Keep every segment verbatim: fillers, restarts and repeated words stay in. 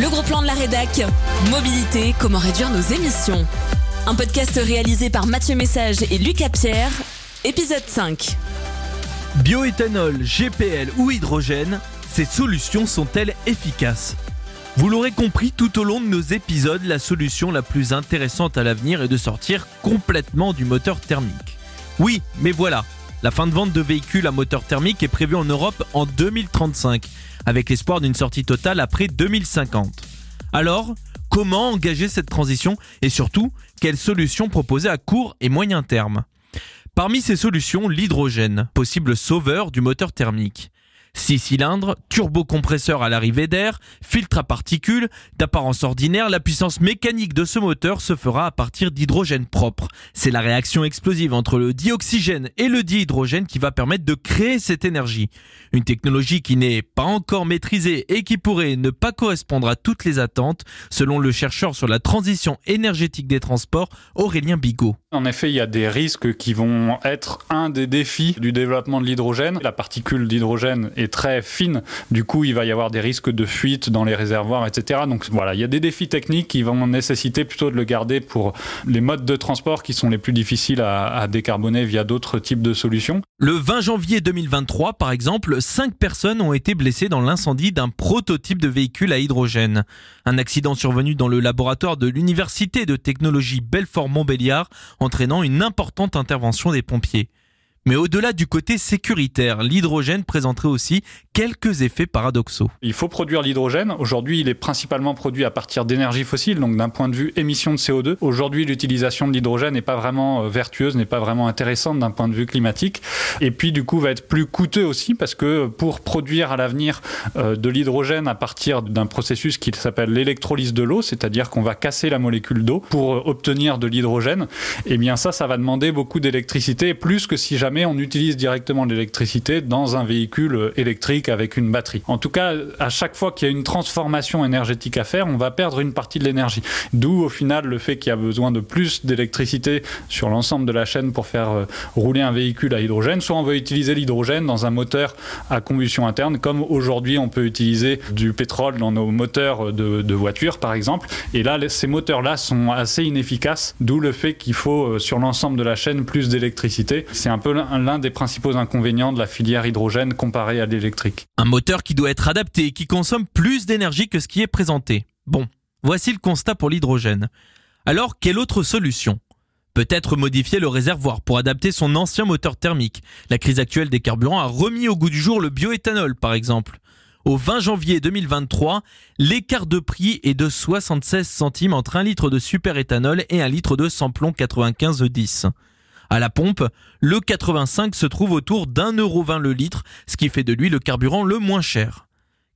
Le gros plan de la rédac, mobilité, comment réduire nos émissions. Un podcast réalisé par Mathieu Message et Lucas Pierre, épisode cinq. Bioéthanol, G P L ou hydrogène, ces solutions sont-elles efficaces ? Vous l'aurez compris, tout au long de nos épisodes, la solution la plus intéressante à l'avenir est de sortir complètement du moteur thermique. Oui, mais voilà, la fin de vente de véhicules à moteur thermique est prévue en Europe en deux mille trente-cinq, avec l'espoir d'une sortie totale après deux mille cinquante. Alors, comment engager cette transition et surtout, quelles solutions proposer à court et moyen terme ? Parmi ces solutions, l'hydrogène, possible sauveur du moteur thermique. six cylindres, turbocompresseur à l'arrivée d'air, filtre à particules, d'apparence ordinaire, la puissance mécanique de ce moteur se fera à partir d'hydrogène propre. C'est la réaction explosive entre le dioxygène et le dihydrogène qui va permettre de créer cette énergie. Une technologie qui n'est pas encore maîtrisée et qui pourrait ne pas correspondre à toutes les attentes, selon le chercheur sur la transition énergétique des transports, Aurélien Bigeot. En effet, il y a des risques qui vont être un des défis du développement de l'hydrogène. La particule d'hydrogène est très fine, du coup il va y avoir des risques de fuite dans les réservoirs, et cetera. Donc voilà, il y a des défis techniques qui vont nécessiter plutôt de le garder pour les modes de transport qui sont les plus difficiles à, à décarboner via d'autres types de solutions. Le vingt janvier deux mille vingt-trois, par exemple, cinq personnes ont été blessées dans l'incendie d'un prototype de véhicule à hydrogène. Un accident survenu dans le laboratoire de l'université de technologie Belfort-Montbéliard, entraînant une importante intervention des pompiers. Mais au-delà du côté sécuritaire, l'hydrogène présenterait aussi quelques effets paradoxaux. Il faut produire l'hydrogène. Aujourd'hui, il est principalement produit à partir d'énergie fossile, donc d'un point de vue émission de C O deux. Aujourd'hui, l'utilisation de l'hydrogène n'est pas vraiment vertueuse, n'est pas vraiment intéressante d'un point de vue climatique. Et puis, du coup, va être plus coûteux aussi, parce que pour produire à l'avenir de l'hydrogène à partir d'un processus qui s'appelle l'électrolyse de l'eau, c'est-à-dire qu'on va casser la molécule d'eau pour obtenir de l'hydrogène, eh bien ça, ça va demander beaucoup d'électricité, plus que si jamais mais on utilise directement l'électricité dans un véhicule électrique avec une batterie. En tout cas, à chaque fois qu'il y a une transformation énergétique à faire, on va perdre une partie de l'énergie. D'où, au final, le fait qu'il y a besoin de plus d'électricité sur l'ensemble de la chaîne pour faire rouler un véhicule à hydrogène. Soit on va utiliser l'hydrogène dans un moteur à combustion interne, comme aujourd'hui on peut utiliser du pétrole dans nos moteurs de, de voitures, par exemple. Et là, ces moteurs-là sont assez inefficaces, d'où le fait qu'il faut, sur l'ensemble de la chaîne, plus d'électricité. C'est un peu l'un des principaux inconvénients de la filière hydrogène comparée à l'électrique. Un moteur qui doit être adapté et qui consomme plus d'énergie que ce qui est présenté. Bon, voici le constat pour l'hydrogène. Alors, quelle autre solution ? Peut-être modifier le réservoir pour adapter son ancien moteur thermique. La crise actuelle des carburants a remis au goût du jour le bioéthanol, par exemple. Au vingt janvier deux mille vingt-trois, l'écart de prix est de soixante-seize centimes entre un litre de superéthanol et un litre de samplon quatre-vingt-quinze dix. À la pompe, le quatre-vingt-cinq se trouve autour d'un euro vingt le litre, ce qui fait de lui le carburant le moins cher.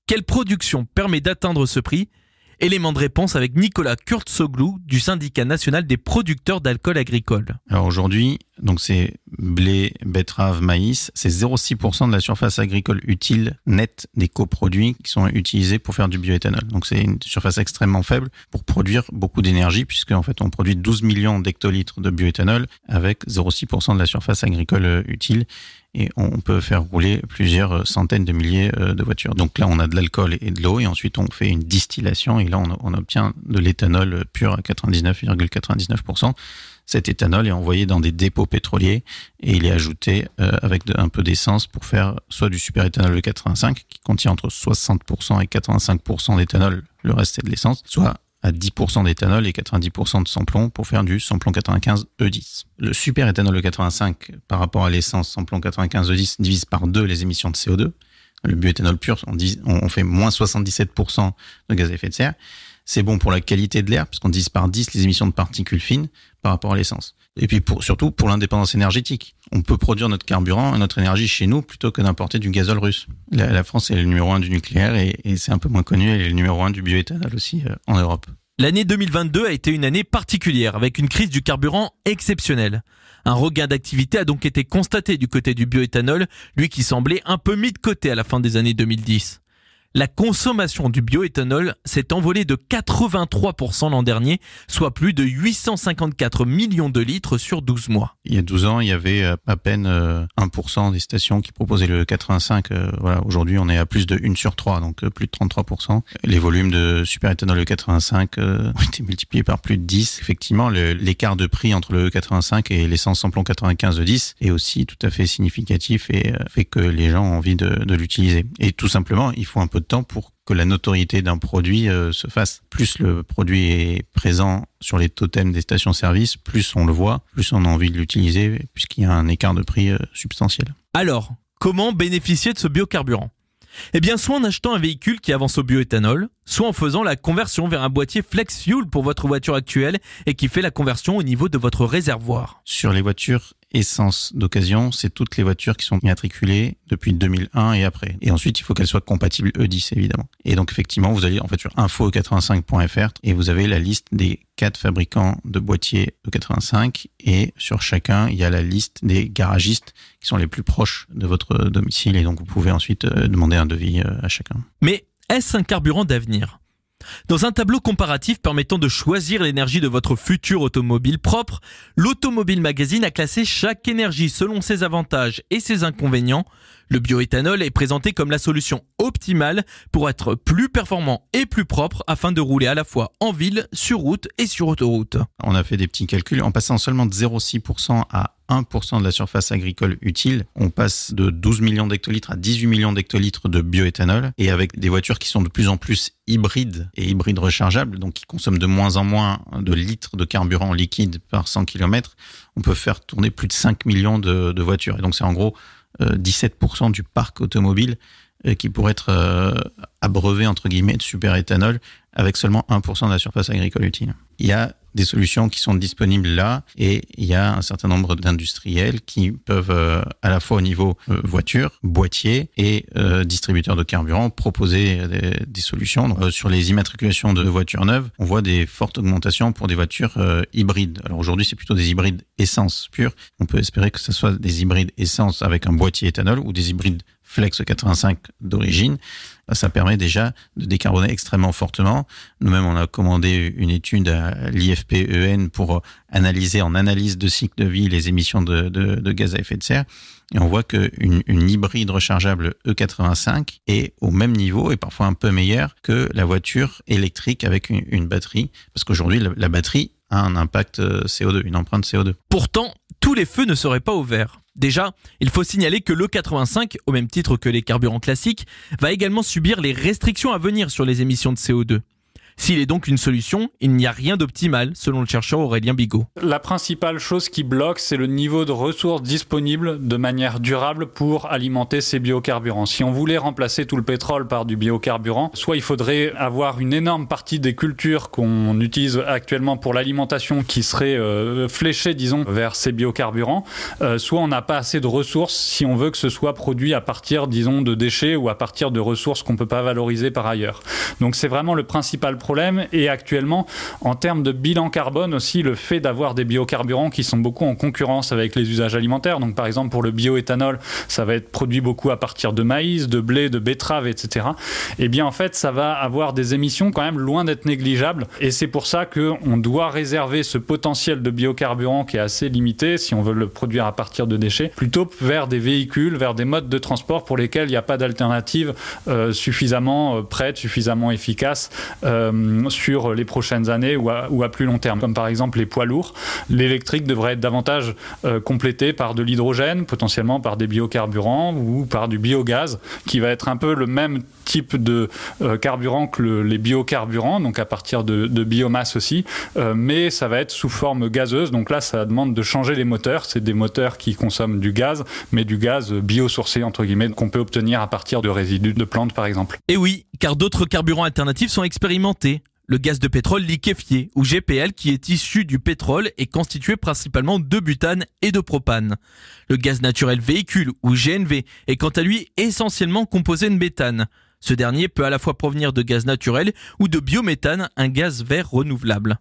Quelle production permet d'atteindre ce prix ? Élément de réponse avec Nicolas Kurtzoglou du syndicat national des producteurs d'alcool agricole. Alors aujourd'hui, donc c'est blé, betterave, maïs, c'est zéro virgule six pour cent de la surface agricole utile nette des coproduits qui sont utilisés pour faire du bioéthanol. Donc c'est une surface extrêmement faible pour produire beaucoup d'énergie, puisque en fait on produit douze millions d'hectolitres de bioéthanol avec zéro virgule six pour cent de la surface agricole utile, et on peut faire rouler plusieurs centaines de milliers de voitures. Donc là on a de l'alcool et de l'eau, et ensuite on fait une distillation, et là on, on obtient de l'éthanol pur à quatre-vingt-dix-neuf virgule quatre-vingt-dix-neuf pour cent. Cet éthanol est envoyé dans des dépôts pétroliers et il est ajouté euh, avec de, un peu d'essence pour faire soit du superéthanol de quatre-vingt-cinq qui contient entre soixante pour cent et quatre-vingt-cinq pour cent d'éthanol, le reste c'est de l'essence, soit à dix pour cent d'éthanol et quatre-vingt-dix pour cent de samplon pour faire du samplon quatre-vingt-quinze E dix. Le superéthanol de quatre-vingt-cinq par rapport à l'essence samplon quatre-vingt-quinze E dix divise par deux les émissions de C O deux. Le bioéthanol pur, on, dit, on fait moins soixante-dix-sept pour cent de gaz à effet de serre. C'est bon pour la qualité de l'air, puisqu'on divise par dix les émissions de particules fines par rapport à l'essence. Et puis pour, surtout pour l'indépendance énergétique. On peut produire notre carburant et notre énergie chez nous plutôt que d'importer du gazole russe. La, la France est le numéro un du nucléaire et, et c'est un peu moins connu, elle est le numéro un du bioéthanol aussi euh, en Europe. L'année deux mille vingt-deux a été une année particulière, avec une crise du carburant exceptionnelle. Un regain d'activité a donc été constaté du côté du bioéthanol, lui qui semblait un peu mis de côté à la fin des années deux mille dix. La consommation du bioéthanol s'est envolée de quatre-vingt-trois pour cent l'an dernier, soit plus de huit cent cinquante-quatre millions de litres sur douze mois. Il y a douze ans, il y avait à peine un pour cent des stations qui proposaient le quatre-vingt-cinq. Voilà, aujourd'hui, on est à plus de une sur trois, donc plus de trente-trois pour cent. Les volumes de superéthanol E quatre-vingt-cinq ont été multipliés par plus de dix. Effectivement, le, l'écart de prix entre le E quatre-vingt-cinq et l'essence sans plomb quatre-vingt-quinze de dix est aussi tout à fait significatif et fait que les gens ont envie de, de l'utiliser. Et tout simplement, il faut un peu de temps pour que la notoriété d'un produit euh, se fasse. Plus le produit est présent sur les totems des stations-service, plus on le voit, plus on a envie de l'utiliser, puisqu'il y a un écart de prix euh, substantiel. Alors, comment bénéficier de ce biocarburant ? Eh bien, soit en achetant un véhicule qui avance au bioéthanol, soit en faisant la conversion vers un boîtier Flex Fuel pour votre voiture actuelle et qui fait la conversion au niveau de votre réservoir. Sur les voitures essence d'occasion, c'est toutes les voitures qui sont immatriculées depuis deux mille un et après. Et ensuite, il faut qu'elles soient compatibles E dix, évidemment. Et donc, effectivement, vous allez en fait sur info quatre-vingt-cinq point f r et vous avez la liste des quatre fabricants de boîtiers E quatre-vingt-cinq et sur chacun, il y a la liste des garagistes qui sont les plus proches de votre domicile et donc vous pouvez ensuite demander un devis à chacun. Mais est-ce un carburant d'avenir ? Dans un tableau comparatif permettant de choisir l'énergie de votre future automobile propre, l'Automobile Magazine a classé chaque énergie selon ses avantages et ses inconvénients. Le bioéthanol est présenté comme la solution optimale pour être plus performant et plus propre afin de rouler à la fois en ville, sur route et sur autoroute. On a fait des petits calculs en passant seulement de zéro virgule six pour cent à un pour cent de la surface agricole utile. On passe de douze millions d'hectolitres à dix-huit millions d'hectolitres de bioéthanol et avec des voitures qui sont de plus en plus hybrides et hybrides rechargeables, donc qui consomment de moins en moins de litres de carburant liquide par cent kilomètres, on peut faire tourner plus de cinq millions de, de voitures. Et donc c'est en gros euh, dix-sept pour cent du parc automobile euh, qui pourrait être euh, abreuvé entre guillemets de superéthanol avec seulement un pour cent de la surface agricole utile. Il y a des solutions qui sont disponibles là et il y a un certain nombre d'industriels qui peuvent euh, à la fois au niveau euh, voiture, boîtier et euh, distributeur de carburant proposer euh, des solutions. Donc, euh, sur les immatriculations de voitures neuves, on voit des fortes augmentations pour des voitures euh, hybrides. Alors aujourd'hui, c'est plutôt des hybrides essence pure. On peut espérer que ce soit des hybrides essence avec un boîtier éthanol ou des hybrides Flex quatre-vingt-cinq d'origine. Ça permet déjà de décarboner extrêmement fortement. Nous-mêmes, on a commandé une étude à l'I F P E N pour analyser en analyse de cycle de vie les émissions de, de, de gaz à effet de serre. Et on voit qu'une une hybride rechargeable E quatre-vingt-cinq est au même niveau et parfois un peu meilleure que la voiture électrique avec une, une batterie. Parce qu'aujourd'hui, la, la batterie a un impact C O deux, une empreinte C O deux. Pourtant, tous les feux ne seraient pas ouverts. Déjà, il faut signaler que l'E quatre-vingt-cinq, au même titre que les carburants classiques, va également subir les restrictions à venir sur les émissions de C O deux. S'il est donc une solution, il n'y a rien d'optimal, selon le chercheur Aurélien Bigeot. La principale chose qui bloque, c'est le niveau de ressources disponibles de manière durable pour alimenter ces biocarburants. Si on voulait remplacer tout le pétrole par du biocarburant, soit il faudrait avoir une énorme partie des cultures qu'on utilise actuellement pour l'alimentation qui serait euh, fléchée, disons, vers ces biocarburants, euh, soit on n'a pas assez de ressources si on veut que ce soit produit à partir, disons, de déchets ou à partir de ressources qu'on ne peut pas valoriser par ailleurs. Donc c'est vraiment le principal problème. problème et actuellement en termes de bilan carbone aussi, le fait d'avoir des biocarburants qui sont beaucoup en concurrence avec les usages alimentaires, donc par exemple pour le bioéthanol ça va être produit beaucoup à partir de maïs, de blé, de betterave, etc. et bien en fait ça va avoir des émissions quand même loin d'être négligeables et c'est pour ça qu'on doit réserver ce potentiel de biocarburant qui est assez limité si on veut le produire à partir de déchets plutôt vers des véhicules, vers des modes de transport pour lesquels il n'y a pas d'alternative euh, suffisamment euh, prête, suffisamment efficace euh, sur les prochaines années ou à, ou à plus long terme, comme par exemple les poids lourds. L'électrique devrait être davantage euh, complété par de l'hydrogène, potentiellement par des biocarburants ou par du biogaz, qui va être un peu le même type de euh, carburant que le, les biocarburants, donc à partir de, de biomasse aussi, euh, mais ça va être sous forme gazeuse, donc là ça demande de changer les moteurs, c'est des moteurs qui consomment du gaz, mais du gaz biosourcé entre guillemets, qu'on peut obtenir à partir de résidus de plantes par exemple. Et oui, car d'autres carburants alternatifs sont expérimentés. Le gaz de pétrole liquéfié, ou G P L, qui est issu du pétrole et constitué principalement de butane et de propane. Le gaz naturel véhicule, ou G N V, est quant à lui essentiellement composé de méthane. Ce dernier peut à la fois provenir de gaz naturel ou de biométhane, un gaz vert renouvelable.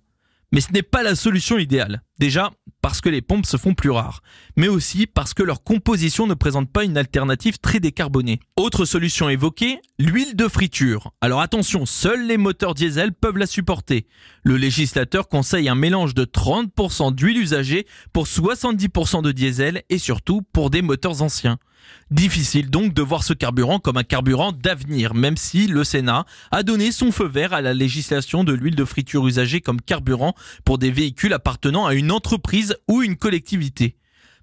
Mais ce n'est pas la solution idéale. Déjà, parce que les pompes se font plus rares, mais aussi parce que leur composition ne présente pas une alternative très décarbonée. Autre solution évoquée, l'huile de friture. Alors attention, seuls les moteurs diesel peuvent la supporter. Le législateur conseille un mélange de trente pour cent d'huile usagée pour soixante-dix pour cent de diesel et surtout pour des moteurs anciens. Difficile donc de voir ce carburant comme un carburant d'avenir, même si le Sénat a donné son feu vert à la législation de l'huile de friture usagée comme carburant pour des véhicules appartenant à une entreprise ou une collectivité.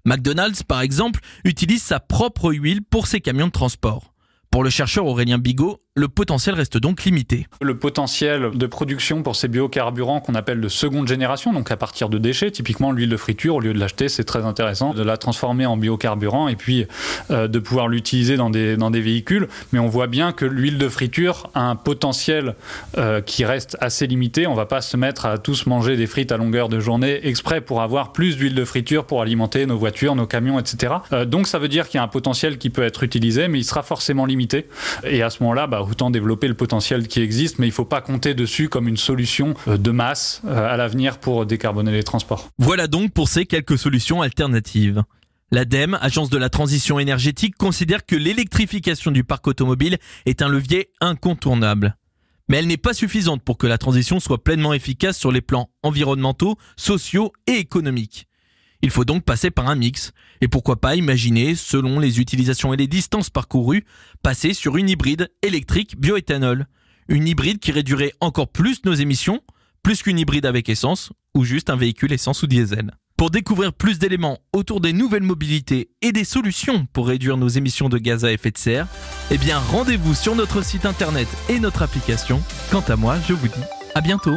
McDonald's, par exemple, utilise sa propre huile pour ses camions de transport. Pour le chercheur Aurélien Bigeot, le potentiel reste donc limité. Le potentiel de production pour ces biocarburants qu'on appelle de seconde génération, donc à partir de déchets, typiquement l'huile de friture, au lieu de l'acheter, c'est très intéressant de la transformer en biocarburant et puis euh, de pouvoir l'utiliser dans des, dans des véhicules. Mais on voit bien que l'huile de friture a un potentiel euh, qui reste assez limité. On ne va pas se mettre à tous manger des frites à longueur de journée exprès pour avoir plus d'huile de friture pour alimenter nos voitures, nos camions, et cetera. Euh, donc ça veut dire qu'il y a un potentiel qui peut être utilisé, mais il sera forcément limité. Et à ce moment-là, bah, autant développer le potentiel qui existe, mais il ne faut pas compter dessus comme une solution de masse à l'avenir pour décarboner les transports. Voilà donc pour ces quelques solutions alternatives. L'ADEME, agence de la transition énergétique, considère que l'électrification du parc automobile est un levier incontournable. Mais elle n'est pas suffisante pour que la transition soit pleinement efficace sur les plans environnementaux, sociaux et économiques. Il faut donc passer par un mix. Et pourquoi pas imaginer, selon les utilisations et les distances parcourues, passer sur une hybride électrique bioéthanol. Une hybride qui réduirait encore plus nos émissions, plus qu'une hybride avec essence ou juste un véhicule essence ou diesel. Pour découvrir plus d'éléments autour des nouvelles mobilités et des solutions pour réduire nos émissions de gaz à effet de serre, eh bien rendez-vous sur notre site internet et notre application. Quant à moi, je vous dis à bientôt.